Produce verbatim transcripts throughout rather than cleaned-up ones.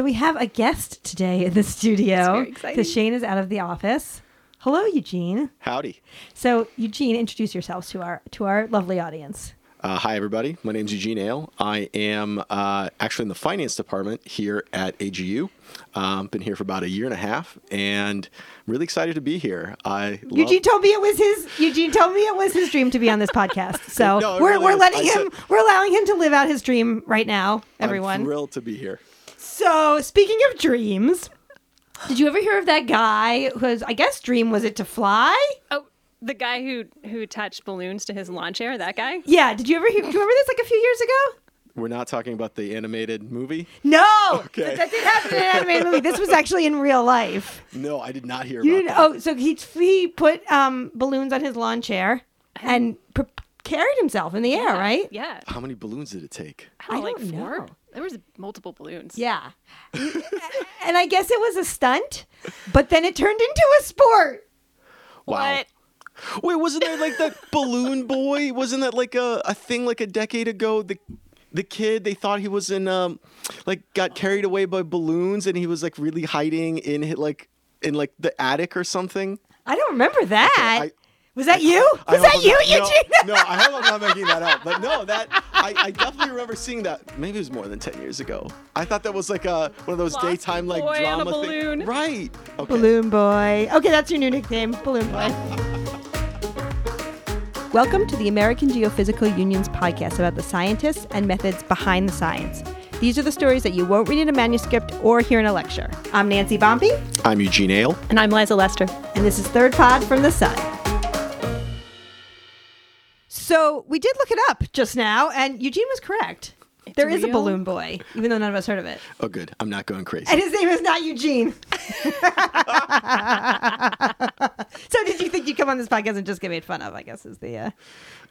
So we have a guest today in the studio. It's very exciting. Shane is out of the office. Hello, Eugene. Howdy. So, Eugene, introduce yourselves to our to our lovely audience. Uh, hi, everybody. My name is Eugene Ale. I am uh, actually in the finance department here at A G U. Um, been here for about a year and a half, and I'm really excited to be here. I Eugene love... told me it was his Eugene told me it was his dream to be on this podcast. So no, we're really we're is. letting I him said... we're allowing him to live out his dream right now. Everyone, I'm thrilled to be here. So speaking of dreams, did you ever hear of that guy whose I guess dream was it to fly? Oh. The guy who who attached balloons to his lawn chair, that guy? Yeah. Did you ever hear, do you remember this like a few years ago? We're not talking about the animated movie? No. Okay. That didn't happen in an animated movie. This was actually in real life. No, I did not hear you about that. Oh, so he, he put um, balloons on his lawn chair and pre- carried himself in the air, yeah, right? Yeah. How many balloons did it take? I don't, I don't like four. Know. There was multiple balloons. Yeah. And I guess it was a stunt, but then it turned into a sport. Wow. What? Wait, wasn't there like that balloon boy? Wasn't that like a, a thing like a decade ago? The the kid, they thought he was in, um, like got carried away by balloons and he was like really hiding in like in like the attic or something. I don't remember that. Okay, I, was that I, you? I, was I that you, I'm, Eugene? No, no, I hope I'm not making that up. But no, that I, I definitely remember seeing that. Maybe it was more than ten years ago. I thought that was like a, one of those Lost daytime like boy drama on a balloon. Thing. Right. Okay. Balloon boy. Okay, that's your new nickname, Balloon Boy. Welcome to the American Geophysical Union's podcast about the scientists and methods behind the science. These are the stories that you won't read in a manuscript or hear in a lecture. I'm Nancy Bompey. I'm Eugene Ale. And I'm Liza Lester. And this is Third Pod from the Sun. So we did look it up just now, and Eugene was correct. It's there real. Is a balloon boy, even though none of us heard of it. Oh, good. I'm not going crazy. And his name is not Eugene. So did you think you'd come on this podcast and just get made fun of, I guess, is the... Uh...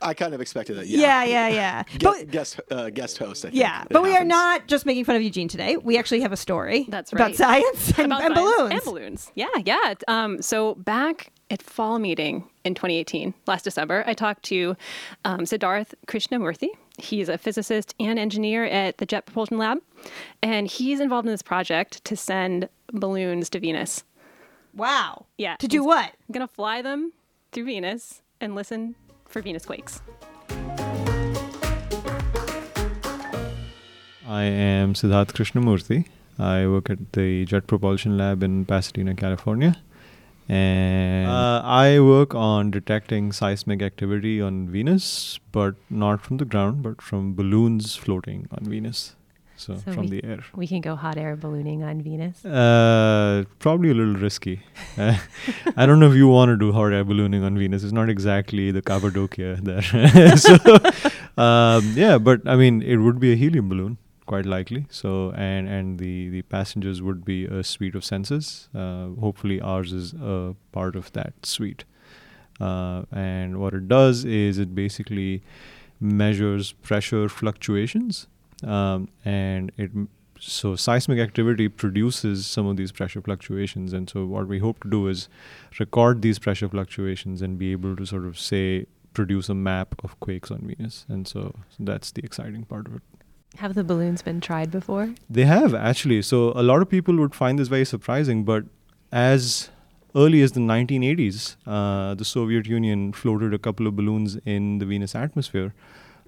I kind of expected that, yeah. Yeah, yeah, yeah. Gu- but, guest, uh, guest host, I think. Yeah, but happens. We are not just making fun of Eugene today. We actually have a story. That's right. About science and, about and science balloons. And balloons. Yeah, yeah. Um, so back at fall meeting in twenty eighteen, last December, I talked to um, Siddharth Krishnamurthy. He's a physicist and engineer at the Jet Propulsion Lab, and he's involved in this project to send balloons to Venus. Wow. Yeah. To do what? I'm going to fly them through Venus and listen for Venus quakes. I am Siddharth Krishnamurthy. I work at the Jet Propulsion Lab in Pasadena, California. And uh, I work on detecting seismic activity on Venus, but not from the ground, but from balloons floating on Venus. So, so from we, the air. We can go hot air ballooning on Venus? Uh, probably a little risky. uh, I don't know if you want to do hot air ballooning on Venus. It's not exactly the Cappadocia there. so, um, yeah, but I mean, it would be a helium balloon, quite likely. So, and, and the, the passengers would be a suite of sensors. Uh, hopefully ours is a part of that suite. Uh, and what it does is it basically measures pressure fluctuations. Um, and it so seismic activity produces some of these pressure fluctuations, and so what we hope to do is record these pressure fluctuations and be able to sort of say produce a map of quakes on Venus, and so, so that's the exciting part of it. Have the balloons been tried before? They have actually. So a lot of people would find this very surprising, but as early as the nineteen eighties, uh, the Soviet Union floated a couple of balloons in the Venus atmosphere.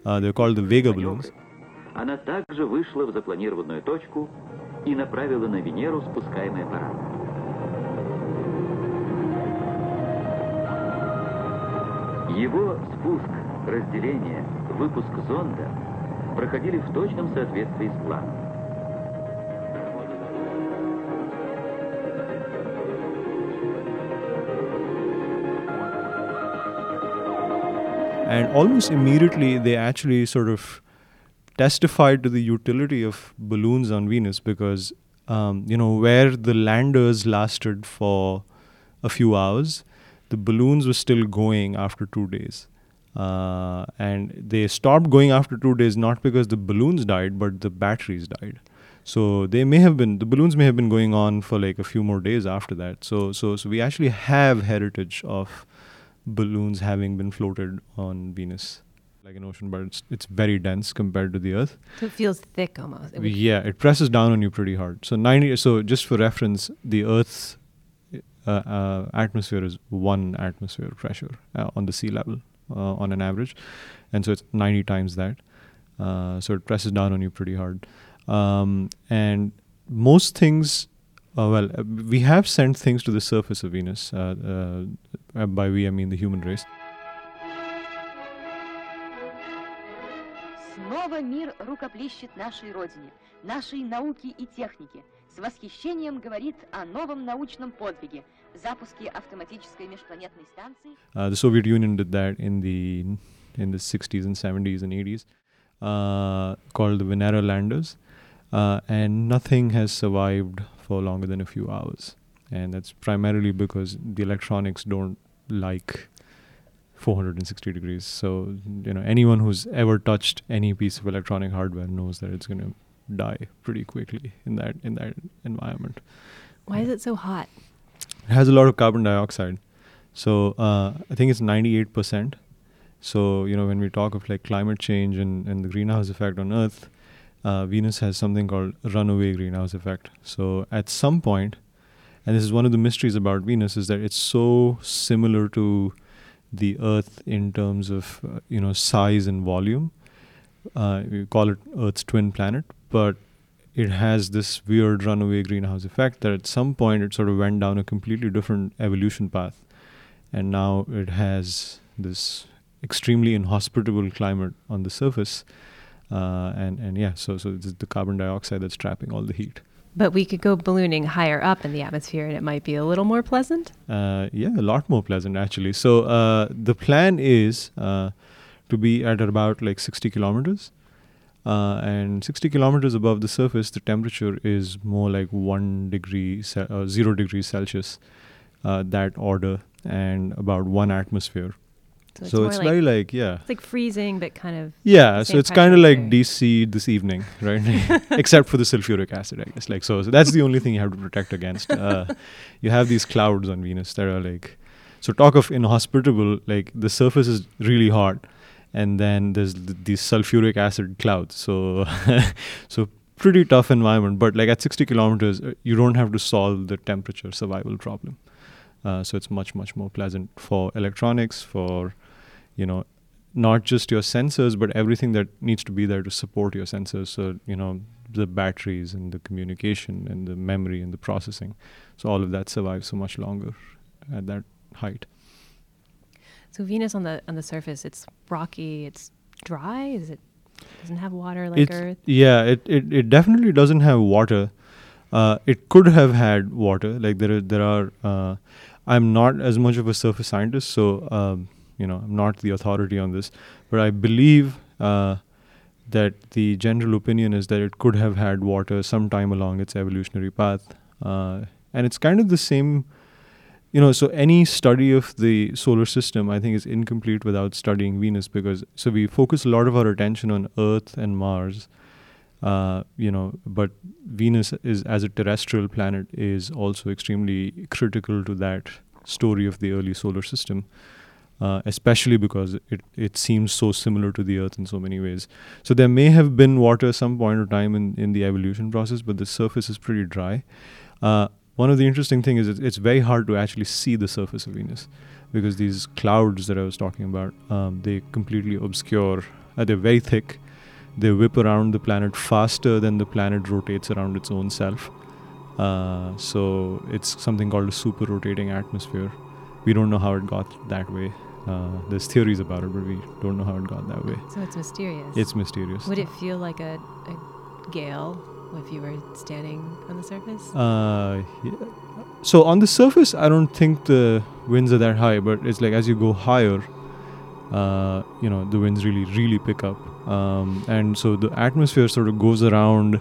Uh, they're called the Vega balloons. Она также вышла в запланированную точку и направила на Венеру спускаемый аппарат. Его спуск, разделение, выпуск зонда проходили в точном соответствии с планом. And almost immediately they actually sort of testified to the utility of balloons on Venus because, um, you know, where the landers lasted for a few hours, the balloons were still going after two days. Uh, and they stopped going after two days, not because the balloons died, but the batteries died. So they may have been, the balloons may have been going on for like a few more days after that. So, so, so we actually have heritage of balloons having been floated on Venus. like an ocean, but it's it's very dense compared to the Earth. So it feels thick almost. It yeah, it presses down on you pretty hard. So ninety. So just for reference, the Earth's uh, uh, atmosphere is one atmosphere pressure uh, on the sea level uh, on an average, and so it's ninety times that. Uh, so it presses down on you pretty hard. Um, and most things, uh, well, uh, we have sent things to the surface of Venus. Uh, uh, by we, I mean the human race. Снова мир рукоплещет нашей родине, нашей науке и технике. С восхищением говорит о новом научном подвиге, запуске автоматической межпланетной станции. The Soviet Union did that in the in the sixties and seventies and eighties. Uh, called the Venera landers, uh, and nothing has survived for longer than a few hours, and that's primarily because the electronics don't like four hundred sixty degrees. So you know, anyone who's ever touched any piece of electronic hardware knows that it's going to die pretty quickly in that in that environment. Why yeah. is it so hot? It has a lot of carbon dioxide. So uh, I think it's ninety-eight percent. So, you know, when we talk of like climate change and, and the greenhouse effect on Earth, uh, Venus has something called runaway greenhouse effect. So at some point, and this is one of the mysteries about Venus, is that it's so similar to the Earth in terms of, uh, you know, size and volume. Uh, we call it Earth's twin planet, but it has this weird runaway greenhouse effect that at some point it sort of went down a completely different evolution path. And now it has this extremely inhospitable climate on the surface, uh, and and yeah, so so it's the carbon dioxide that's trapping all the heat. But we could go ballooning higher up in the atmosphere, and it might be a little more pleasant. Uh, yeah, a lot more pleasant actually. So uh, the plan is uh, to be at about like sixty kilometers, uh, and sixty kilometers above the surface, the temperature is more like one degree, ce- uh, zero degrees Celsius, uh, that order, and about one atmosphere. So it's, so it's like, very like, yeah. It's like freezing, but kind of... Yeah, so it's kind of like there. D C this evening, right? Except for the sulfuric acid, I guess. Like, so, so that's the only thing you have to protect against. Uh, you have these clouds on Venus that are like... So talk of inhospitable, like the surface is really hot. And then there's th- these sulfuric acid clouds. So, so pretty tough environment. But like at sixty kilometers, uh, you don't have to solve the temperature survival problem. Uh, so it's much, much more pleasant for electronics, for, you know, not just your sensors, but everything that needs to be there to support your sensors. So, you know, the batteries and the communication and the memory and the processing. So all of that survives so much longer at that height. So Venus on the on the surface, it's rocky, it's dry? Is it doesn't have water like it's, Earth? Yeah, it, it, it definitely doesn't have water. Uh, it could have had water. Like there are, there are uh, I'm not as much of a surface scientist, so, um, you know, I'm not the authority on this. But I believe uh, that the general opinion is that it could have had water sometime along its evolutionary path. Uh, and it's kind of the same, you know, so any study of the solar system, I think, is incomplete without studying Venus, because so we focus a lot of our attention on Earth and Mars. Uh, you know, but Venus is, as a terrestrial planet, is also extremely critical to that story of the early solar system, uh, especially because it, it seems so similar to the Earth in so many ways. So there may have been water at some point of time in, in the evolution process, but the surface is pretty dry. Uh, one of the interesting things is it's, it's very hard to actually see the surface of Venus, because these clouds that I was talking about, um, they completely obscure, uh, they're very thick. They whip around the planet faster than the planet rotates around its own self. Uh, so it's something called a super rotating atmosphere. We don't know how it got that way. Uh, there's theories about it, but we don't know how it got that way. So it's mysterious. It's mysterious. Would it feel like a, a gale if you were standing on the surface? Uh, yeah. So on the surface, I don't think the winds are that high, but it's like as you go higher, uh, you know, the winds really, really pick up. Um, and so the atmosphere sort of goes around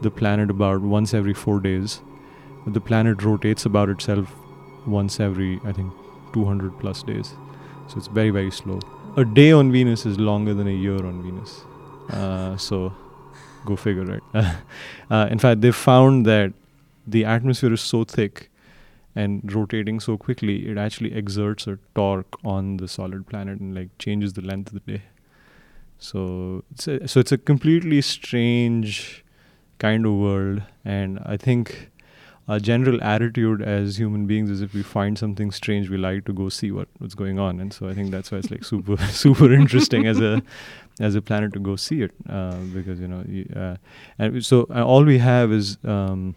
the planet about once every four days. The planet rotates about itself once every, I think, two hundred plus days. So it's very, very slow. A day on Venus is longer than a year on Venus. Uh, so go figure, right? uh, in fact, they found that the atmosphere is so thick and rotating so quickly, it actually exerts a torque on the solid planet and like changes the length of the day. So it's a, so it's a completely strange kind of world, and I think our general attitude as human beings is if we find something strange, we like to go see what, what's going on. And so I think that's why it's like super super interesting as a as a planet to go see it, uh, because you know y- uh, and so uh, all we have is um,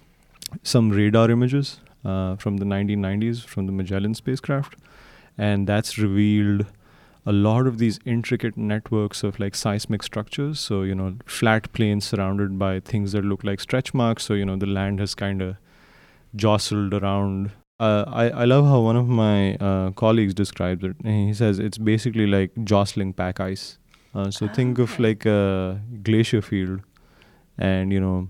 some radar images uh, from the nineteen nineties from the Magellan spacecraft, and that's revealed a lot of these intricate networks of like seismic structures. So you know, flat plains surrounded by things that look like stretch marks. So you know, the land has kind of jostled around. Uh, I, I love how one of my uh, colleagues describes it. He says it's basically like jostling pack ice. Uh, so oh, think okay. of like a glacier field and, you know,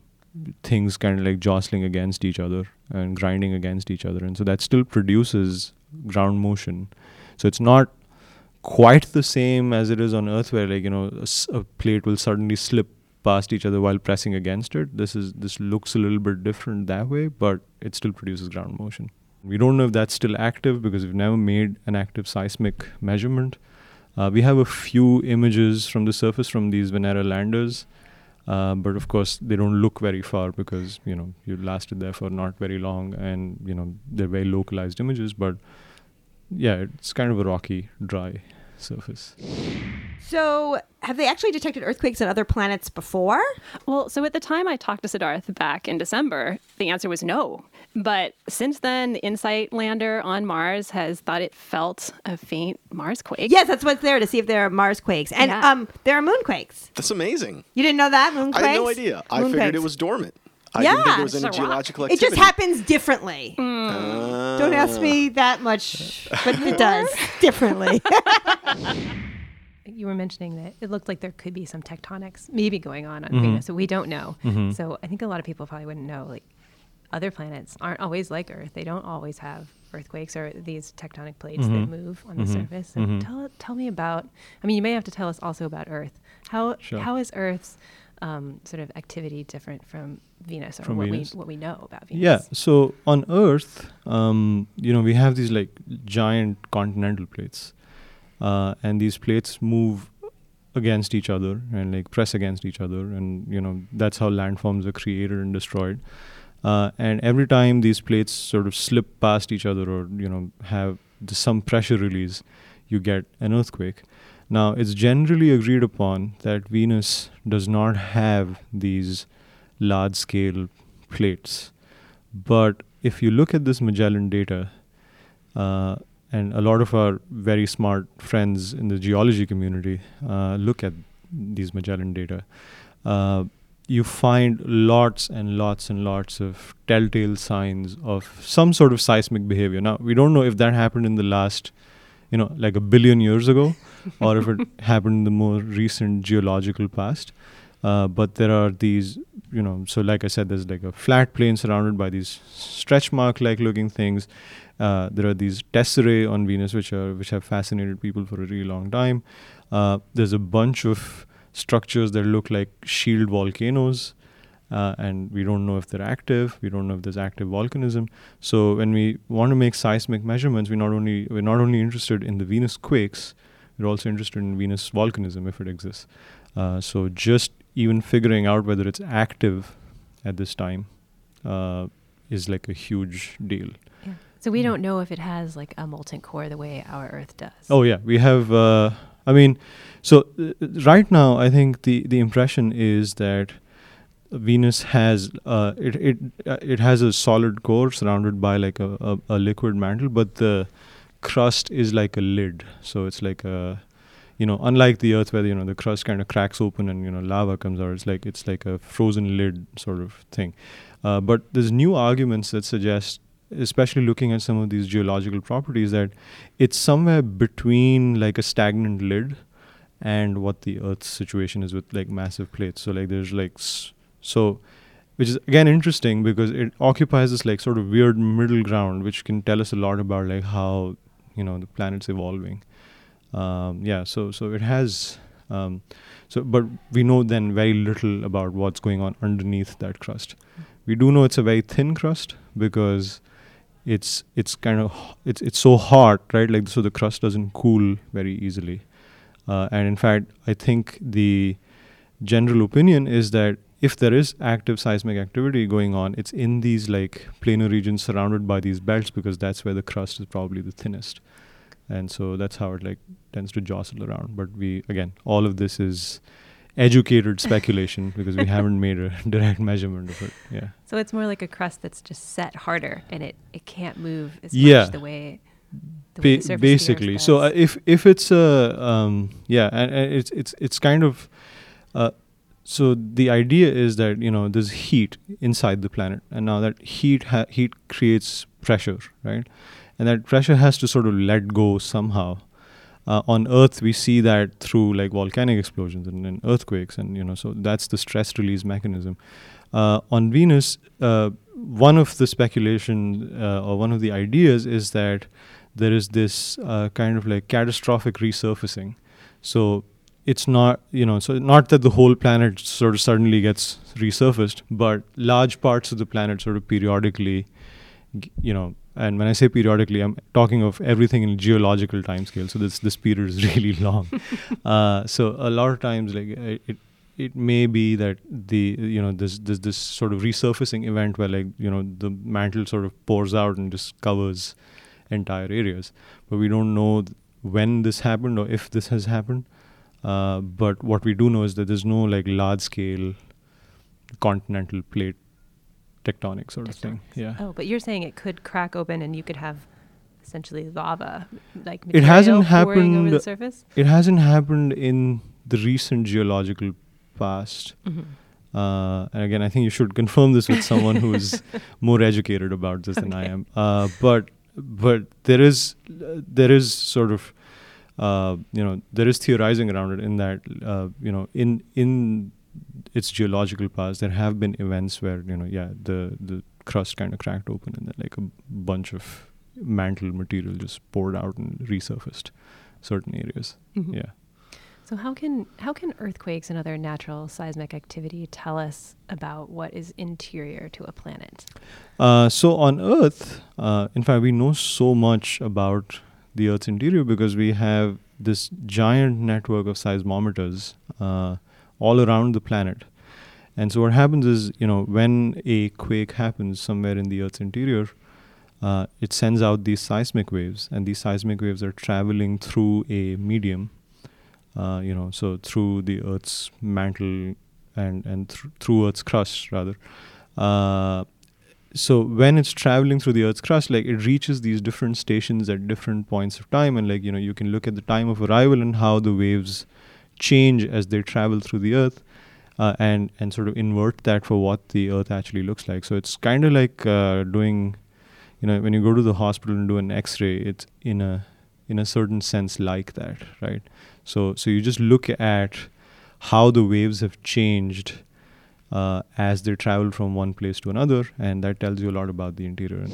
things kind of like jostling against each other and grinding against each other. And so that still produces ground motion. So it's not quite the same as it is on Earth where like, you know, a, s- a plate will suddenly slip past each other while pressing against it. This is this looks a little bit different that way, but it still produces ground motion. We don't know if that's still active because we've never made an active seismic measurement. Uh, we have a few images from the surface from these Venera landers, uh, but of course they don't look very far because you know you lasted there for not very long, and you know they're very localized images. But yeah, it's kind of a rocky, dry surface. So have they actually detected earthquakes on other planets before? Well, so at the time I talked to Siddharth back in December, the answer was no. But since then, the InSight lander on Mars has thought it felt a faint Mars quake. Yes, that's what's there, to see if there are Mars quakes. And yeah. um, there are moon quakes. That's amazing. You didn't know that? Moon quakes? I had no idea. Moon I figured quakes. It was dormant. I yeah. didn't think there was any geological activity. It just happens differently. Mm. Uh. Don't ask me that much, but it does differently. You were mentioning that it looked like there could be some tectonics maybe going on on mm-hmm. Venus, so we don't know. Mm-hmm. So I think a lot of people probably wouldn't know. Like, other planets aren't always like Earth. They don't always have earthquakes or these tectonic plates mm-hmm. that move on mm-hmm. the surface. So mm-hmm. tell tell me about. I mean, you may have to tell us also about Earth. How sure. how is Earth's um, sort of activity different from Venus or from what Venus? we what we know about Venus? Yeah. So on Earth, um, you know, we have these like giant continental plates. Uh, and these plates move against each other and like press against each other, and you know that's how landforms are created and destroyed. Uh, and every time these plates sort of slip past each other, or you know have some pressure release, you get an earthquake. Now it's generally agreed upon that Venus does not have these large-scale plates, but if you look at this Magellan data. Uh, And a lot of our very smart friends in the geology community uh, look at these Magellan data. Uh, you find lots and lots and lots of telltale signs of some sort of seismic behavior. Now, we don't know if that happened in the last, you know, like a billion years ago, or if it happened in the more recent geological past. Uh, but there are these, you know, so like I said, there's like a flat plain surrounded by these stretch mark-like looking things. Uh, there are these tesserae on Venus, which are which have fascinated people for a really long time. Uh, there's a bunch of structures that look like shield volcanoes, uh, and we don't know if they're active. We don't know if there's active volcanism. So when we want to make seismic measurements, we not only we're not only interested in the Venus quakes, we're also interested in Venus volcanism if it exists. Uh, so just even figuring out whether it's active at this time uh, is like a huge deal. Yeah. So we don't know if it has like a molten core the way our Earth does. Oh yeah, we have, uh, I mean, so uh, right now I think the, the impression is that Venus has, uh, it it, uh, it has a solid core surrounded by like a, a, a liquid mantle, but the crust is like a lid. So it's like a, you know, unlike the Earth where, you know, the crust kind of cracks open and, you know, lava comes out, it's like, it's like a frozen lid sort of thing. Uh, but there's new arguments that suggest, especially looking at some of these geological properties, that it's somewhere between like a stagnant lid and what the Earth's situation is with like massive plates. So like there's like, s- so, which is again interesting because it occupies this like sort of weird middle ground, which can tell us a lot about like how, you know, the planet's evolving. Um, yeah, so, so it has, um, so, but we know then very little about what's going on underneath that crust. We do know it's a very thin crust because It's it's kind of it's it's so hot, right? Like so, the crust doesn't cool very easily, Uh, and in fact, I think the general opinion is that if there is active seismic activity going on, it's in these like planar regions surrounded by these belts, because that's where the crust is probably the thinnest. And so that's how it like tends to jostle around. But we, again, all of this is educated speculation because we haven't made a direct measurement of it. Yeah. So it's more like a crust that's just set harder and it, it can't move as yeah. much the way the, ba- way the surface basically. Of the Earth does. So uh, if if it's a uh, um, yeah, and, and it's it's it's kind of. Uh, So the idea is that, you know, there's heat inside the planet, and now that heat ha- heat creates pressure, right? And that pressure has to sort of let go somehow. Uh, on Earth, we see that through like volcanic explosions and, and earthquakes, and you know, so that's the stress release mechanism. Uh, on Venus, uh, one of the speculation uh, or one of the ideas is that there is this uh, kind of like catastrophic resurfacing. So it's not, you know, so not that the whole planet sort of suddenly gets resurfaced, but large parts of the planet sort of periodically, you know, and when I say periodically, I'm talking of everything in geological timescale. So this this period is really long. uh, so a lot of times, like uh, it, it may be that the you know this this this sort of resurfacing event where like you know the mantle sort of pours out and just covers entire areas, but we don't know th- when this happened or if this has happened. Uh, but what we do know is that there's no like large-scale continental plate tectonic sort Tectonics. of thing. Yeah. Oh, but you're saying it could crack open and you could have essentially lava, like material it hasn't pouring happened, over the surface? It hasn't happened in the recent geological past. Mm-hmm. Uh, and again, I think you should confirm this with someone who is more educated about this okay. than I am. Uh, but but there is uh, there is sort of... Uh, you know, there is theorizing around it in that, uh, you know, in in its geological past, there have been events where, you know, yeah, the, the crust kind of cracked open and then like a b- bunch of mantle material just poured out and resurfaced certain areas. Mm-hmm. Yeah. So how can how can earthquakes and other natural seismic activity tell us about what is interior to a planet? Uh, so on Earth, uh, in fact, we know so much about the Earth's interior because we have this giant network of seismometers uh, all around the planet. And so what happens is, you know, when a quake happens somewhere in the Earth's interior, uh, it sends out these seismic waves, and these seismic waves are traveling through a medium, uh, you know, so through the Earth's mantle and, and th- through Earth's crust, rather. Uh, So when it's traveling through the Earth's crust, like it reaches these different stations at different points of time. And like, you know, you can look at the time of arrival and how the waves change as they travel through the Earth uh, and, and sort of invert that for what the Earth actually looks like. So it's kind of like uh, doing, you know, when you go to the hospital and do an X-ray, it's in a in a certain sense like that, right? So, so you just look at how the waves have changed Uh, as they travel from one place to another, and that tells you a lot about the interior.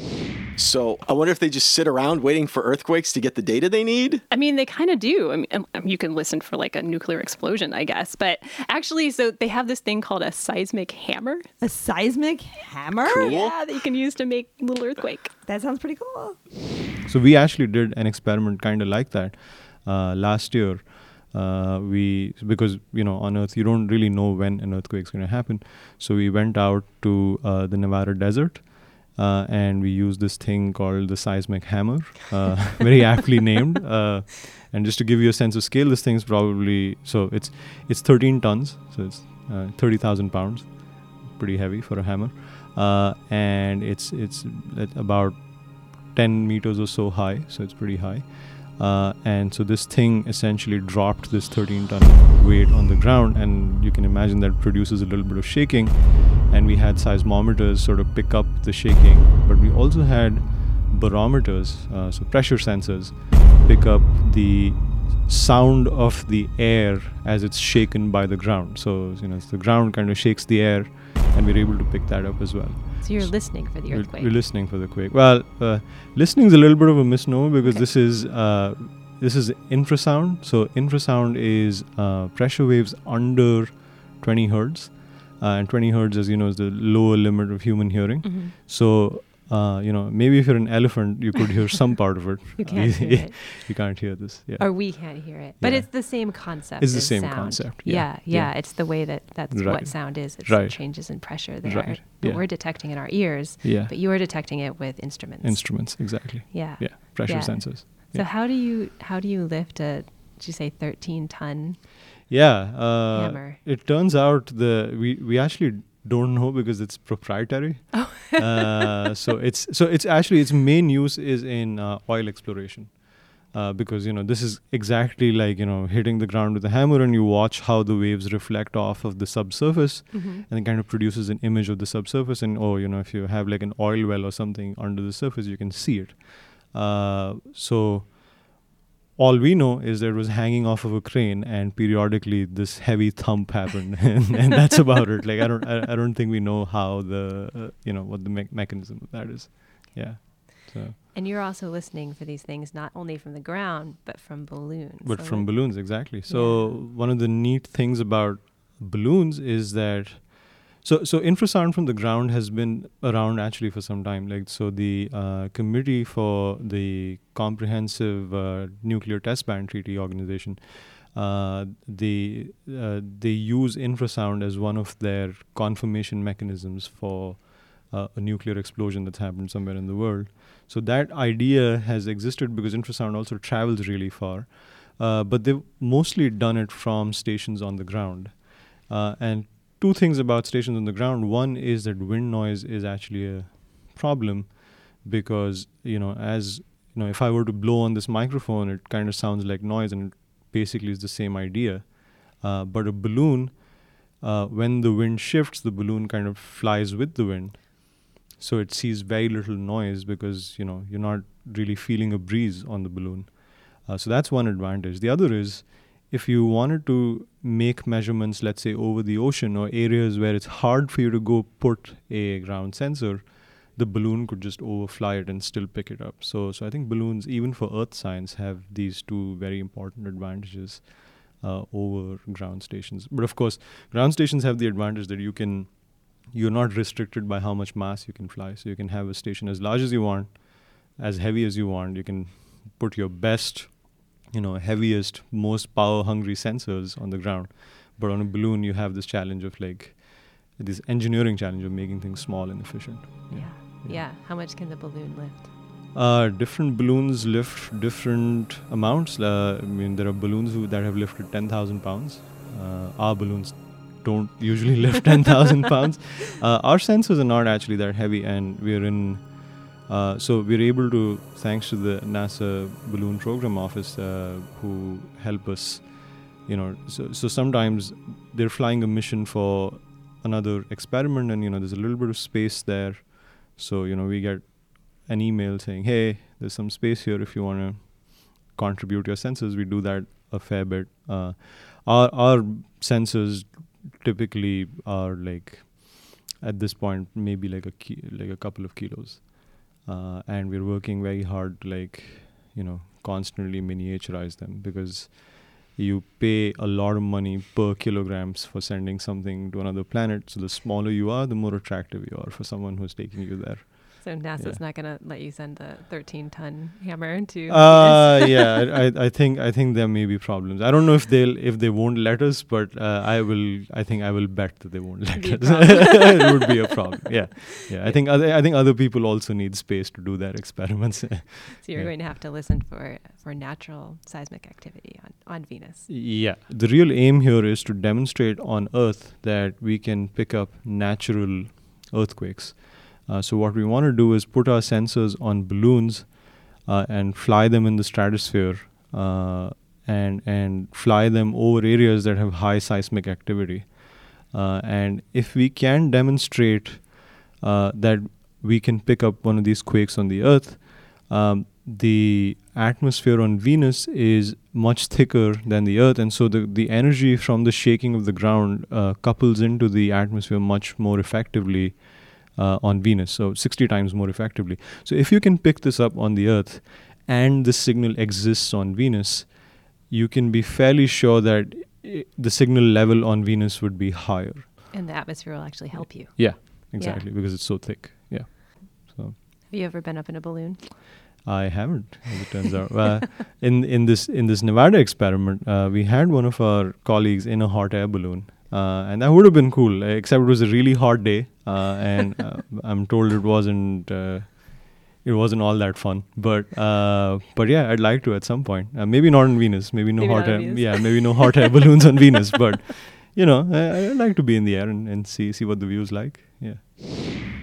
So I wonder if they just sit around waiting for earthquakes to get the data they need? I mean, they kind of do. I mean, um, you can listen for like a nuclear explosion, I guess. But actually, so they have this thing called a seismic hammer. A seismic hammer? Cool. Yeah, that you can use to make a little earthquake. That sounds pretty cool. So we actually did an experiment kind of like that uh, last year. Uh, we because you know on Earth you don't really know when an earthquake is going to happen, so we went out to uh, the Nevada desert uh, and we used this thing called the seismic hammer, uh, very aptly named. Uh, and just to give you a sense of scale, this thing's probably so it's it's thirteen tons, so it's uh, thirty thousand pounds, pretty heavy for a hammer, uh, and it's it's about ten meters or so high, so it's pretty high. Uh, and so this thing essentially dropped this thirteen ton weight on the ground, and you can imagine that produces a little bit of shaking, and we had seismometers sort of pick up the shaking, but we also had barometers, uh, so pressure sensors, pick up the sound of the air as it's shaken by the ground. So, you know, so the ground kind of shakes the air, and we're able to pick that up as well. So you're so listening for the earthquake. We're, we're listening for the quake. Well, uh, listening is a little bit of a misnomer because okay. this is uh, this is infrasound. So infrasound is uh, pressure waves under twenty hertz, uh, and twenty hertz, as you know, is the lower limit of human hearing. Mm-hmm. So Uh, you know, maybe if you're an elephant, you could hear some part of it. You can't hear it. You can't hear this. Yeah. Or we can't hear it. But yeah. It's the same concept. It's the same sound. concept. Yeah. Yeah, yeah. yeah. It's the way that that's right. what sound is. It's right. changes in pressure that right. yeah. we're detecting in our ears. Yeah. But you are detecting it with instruments. Instruments, exactly. Yeah. Yeah. Pressure yeah. sensors. Yeah. So how do you how do you lift a, did you say thirteen ton? Yeah. Uh, hammer. It turns out the we we actually. Don't know because it's proprietary. Oh. uh, so it's so it's actually its main use is in uh, oil exploration, uh, because you know this is exactly like you know hitting the ground with a hammer and you watch how the waves reflect off of the subsurface, mm-hmm. and it kind of produces an image of the subsurface. And oh, you know if you have like an oil well or something under the surface, you can see it. Uh, so. All we know is that it was hanging off of a crane, and periodically this heavy thump happened, and, and that's about it. Like I don't, I, I don't think we know how the, uh, you know, what the me- mechanism of that is. Yeah. So. And you're also listening for these things not only from the ground but from balloons. But so from balloons, exactly. So yeah. One of the neat things about balloons is that, so so infrasound from the ground has been around actually for some time. Like so, the uh, committee for the Comprehensive uh, Nuclear Test Ban Treaty Organization, uh, they uh, they use infrasound as one of their confirmation mechanisms for uh, a nuclear explosion that's happened somewhere in the world. So that idea has existed because infrasound also travels really far, uh, but they've mostly done it from stations on the ground, uh, and. Two things about stations on the ground. One is that wind noise is actually a problem because, you know, as you know, if I were to blow on this microphone, it kind of sounds like noise and basically is the same idea. Uh, but a balloon, uh, when the wind shifts, the balloon kind of flies with the wind. So it sees very little noise because, you know, you're not really feeling a breeze on the balloon. Uh, so that's one advantage. The other is, if you wanted to make measurements, let's say, over the ocean or areas where it's hard for you to go put a ground sensor, the balloon could just overfly it and still pick it up. So so I think balloons, even for earth science, have these two very important advantages uh, over ground stations. But of course, ground stations have the advantage that you can, you're not restricted by how much mass you can fly. So you can have a station as large as you want, as heavy as you want. You can put your best, you know, heaviest, most power-hungry sensors on the ground. But on a balloon, you have this challenge of like, this engineering challenge of making things small and efficient. Yeah, yeah. yeah. How much can the balloon lift? Uh, different balloons lift different amounts. Uh, I mean, there are balloons who, that have lifted ten thousand pounds. Uh, our balloons don't usually lift ten thousand pounds. Uh, our sensors are not actually that heavy, and we're in... Uh, so we're able to, thanks to the NASA Balloon Program Office, uh, who help us, you know, so, so sometimes they're flying a mission for another experiment and, you know, there's a little bit of space there. So, you know, we get an email saying, hey, there's some space here if you want to contribute your sensors. We do that a fair bit. Uh, our, our sensors typically are like, at this point, maybe like a ki- like a couple of kilos. Uh, and we're working very hard to, like, you know, constantly miniaturize them because you pay a lot of money per kilograms for sending something to another planet. So the smaller you are, the more attractive you are for someone who's taking you there. So NASA's yeah. not going to let you send a thirteen-ton hammer to. Uh, yeah, I, I think I think there may be problems. I don't know if they'll if they won't let us, but uh, I will. I think I will bet that they won't let us. It would be a problem. Yeah, yeah. I think other I think other people also need space to do their experiments. So you're yeah. going to have to listen for for natural seismic activity on, on Venus. Yeah, the real aim here is to demonstrate on Earth that we can pick up natural earthquakes. Uh, so what we want to do is put our sensors on balloons uh, and fly them in the stratosphere uh, and and fly them over areas that have high seismic activity. Uh, and if we can demonstrate uh, that we can pick up one of these quakes on the Earth, um, the atmosphere on Venus is much thicker than the Earth. And so the, the energy from the shaking of the ground uh, couples into the atmosphere much more effectively Uh, on Venus, so sixty times more effectively. So if you can pick this up on the Earth and the signal exists on Venus, you can be fairly sure that I- the signal level on Venus would be higher. And the atmosphere will actually help you. Yeah, exactly, yeah. because it's so thick. Yeah. So Have you ever been up in a balloon? I haven't, as it turns out. Uh, in in this in this Nevada experiment, uh, we had one of our colleagues in a hot air balloon, uh, and that would have been cool. Except it was a really hot day, uh, and uh, I'm told it wasn't uh, it wasn't all that fun. But uh, but yeah, I'd like to at some point. Uh, maybe not on Venus. Maybe no maybe hot air. Yeah, maybe no hot air balloons on Venus. But you know, I, I'd like to be in the air and, and see see what the view's like. Yeah.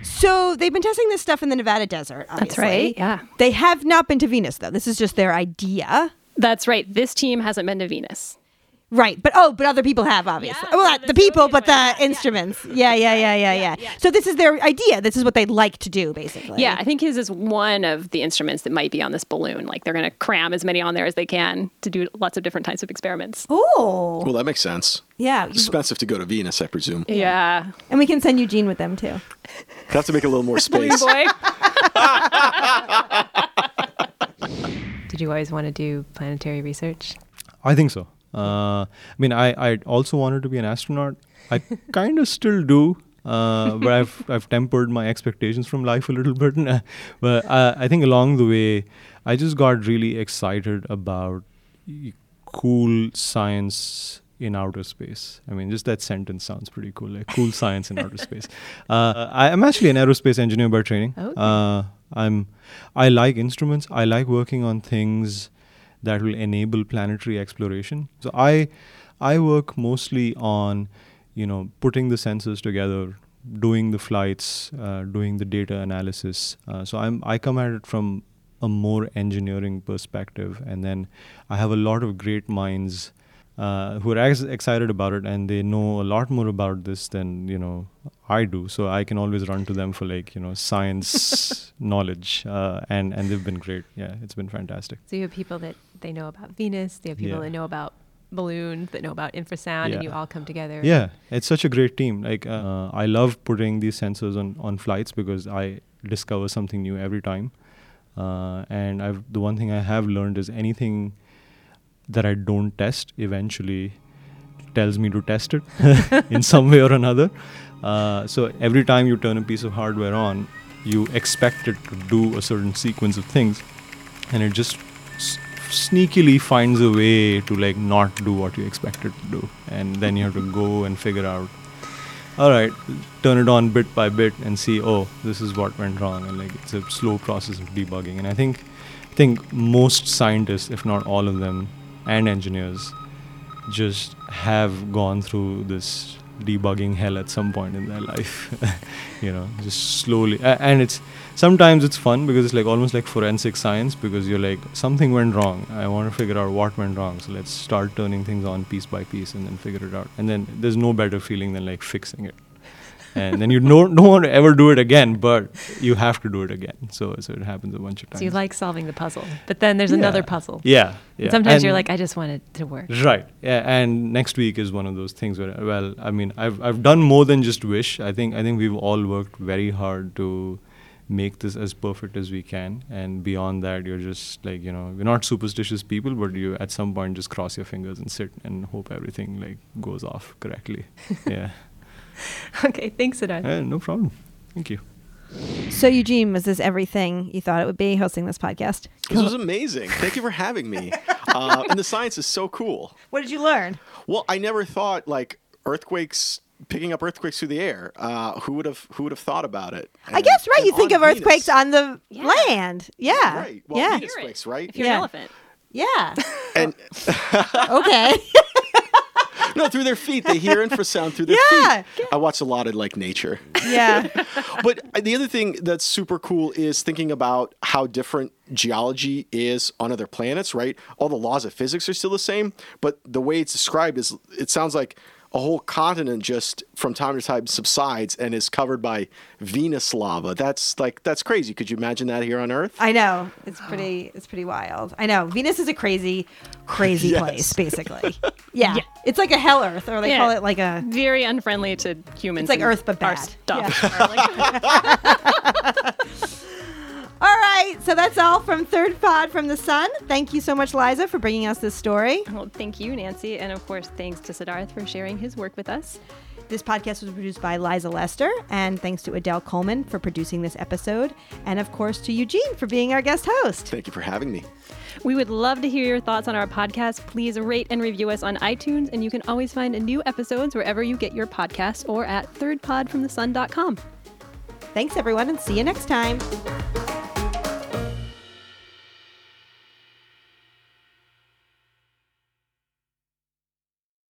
So they've been testing this stuff in the Nevada desert, obviously. That's right, yeah. They have not been to Venus, though. This is just their idea. That's right. This team hasn't been to Venus. Right. But, oh, but other people have, obviously. Yeah, well, not the people, but the yeah, instruments. Yeah. Yeah, yeah, yeah, yeah, yeah, yeah. So this is their idea. This is what they'd like to do, basically. Yeah, I think his is one of the instruments that might be on this balloon. Like, they're going to cram as many on there as they can to do lots of different types of experiments. Oh. Well, that makes sense. Yeah. It's expensive to go to Venus, I presume. Yeah. And we can send Eugene with them, too. Have to make a little more space. Boy. Did you always want to do planetary research? I think so. Uh, I mean, I, I also wanted to be an astronaut. I kind of still do, uh, but I've I've tempered my expectations from life a little bit. But uh, I think along the way, I just got really excited about cool science in outer space. I mean, just that sentence sounds pretty cool, like cool science in outer space. Uh, I am actually an aerospace engineer by training. Okay. Uh, I'm I like instruments. I like working on things that will enable planetary exploration. So I I work mostly on, you know, putting the sensors together, doing the flights, uh, doing the data analysis. Uh, so I'm I come at it from a more engineering perspective. And then I have a lot of great minds uh, who are ex- excited about it, and they know a lot more about this than, you know, I do. So I can always run to them for, like, you know, science knowledge. Uh, and, and they've been great. Yeah, it's been fantastic. So you have people that they know about Venus, they have people yeah. that know about balloons, that know about infrasound, yeah. and you all come together. Yeah, it's such a great team. Like, uh, I love putting these sensors on, on flights because I discover something new every time. Uh, and I've the one thing I have learned is anything that I don't test eventually tells me to test it in some way or another. Uh, so every time you turn a piece of hardware on, you expect it to do a certain sequence of things, and it just s- sneakily finds a way to, like, not do what you expect it to do. And then you have to go and figure out, all right, turn it on bit by bit and see, oh, this is what went wrong. And, like, it's a slow process of debugging. And I think, I think most scientists, if not all of them, and engineers, just have gone through this debugging hell at some point in their life. You know, just slowly. A- and it's sometimes it's fun because it's like almost like forensic science, because you're like, something went wrong. I want to figure out what went wrong. So let's start turning things on piece by piece and then figure it out. And then there's no better feeling than, like, fixing it. And then you don't, don't want to ever do it again, but you have to do it again. So so it happens a bunch of times. So you like solving the puzzle, but then there's yeah. another puzzle. Yeah. yeah. Sometimes and you're like, I just want it to work. Right. Yeah. And next week is one of those things where, well, I mean, I've I've done more than just wish. I think I think we've all worked very hard to make this as perfect as we can. And beyond that, you're just like, you know, we're not superstitious people, but you at some point just cross your fingers and sit and hope everything, like, goes off correctly. Yeah. Okay, thanks, Siddharth. Uh, no problem. Thank you. So, Eugene, was this everything you thought it would be, hosting this podcast? This was amazing. Thank you for having me. Uh, and the science is so cool. What did you learn? Well, I never thought, like, earthquakes, picking up earthquakes through the air. Uh, who would have Who would have thought about it? And, I guess, right? You think of Venus. Earthquakes on the yeah. land. Yeah. Right. Well, yeah. Venus quakes, right? If you're yeah. an elephant. Yeah. And okay. No, through their feet. They hear infrasound through their yeah. feet. I watch a lot of, like, nature. Yeah. But the other thing that's super cool is thinking about how different geology is on other planets, right? All the laws of physics are still the same, but the way it's described is, it sounds like a whole continent just from time to time subsides and is covered by Venus lava. That's like, that's crazy. Could you imagine that here on Earth? I know. It's pretty, it's pretty wild. I know. Venus is a crazy, crazy yes. place, basically. Yeah. yeah. It's like a hell Earth, or they yeah. call it like a... Very unfriendly to humans. It's like Earth, but bad. Our stuff. Yeah. All right, so that's all from Third Pod from the Sun. Thank you so much, Liza, for bringing us this story. Well, thank you, Nancy. And, of course, thanks to Siddharth for sharing his work with us. This podcast was produced by Liza Lester, and thanks to Adele Coleman for producing this episode, and of course to Eugene for being our guest host. Thank you for having me. We would love to hear your thoughts on our podcast. Please rate and review us on iTunes, and you can always find new episodes wherever you get your podcasts or at third pod from the sun dot com. Thanks, everyone, and see you next time.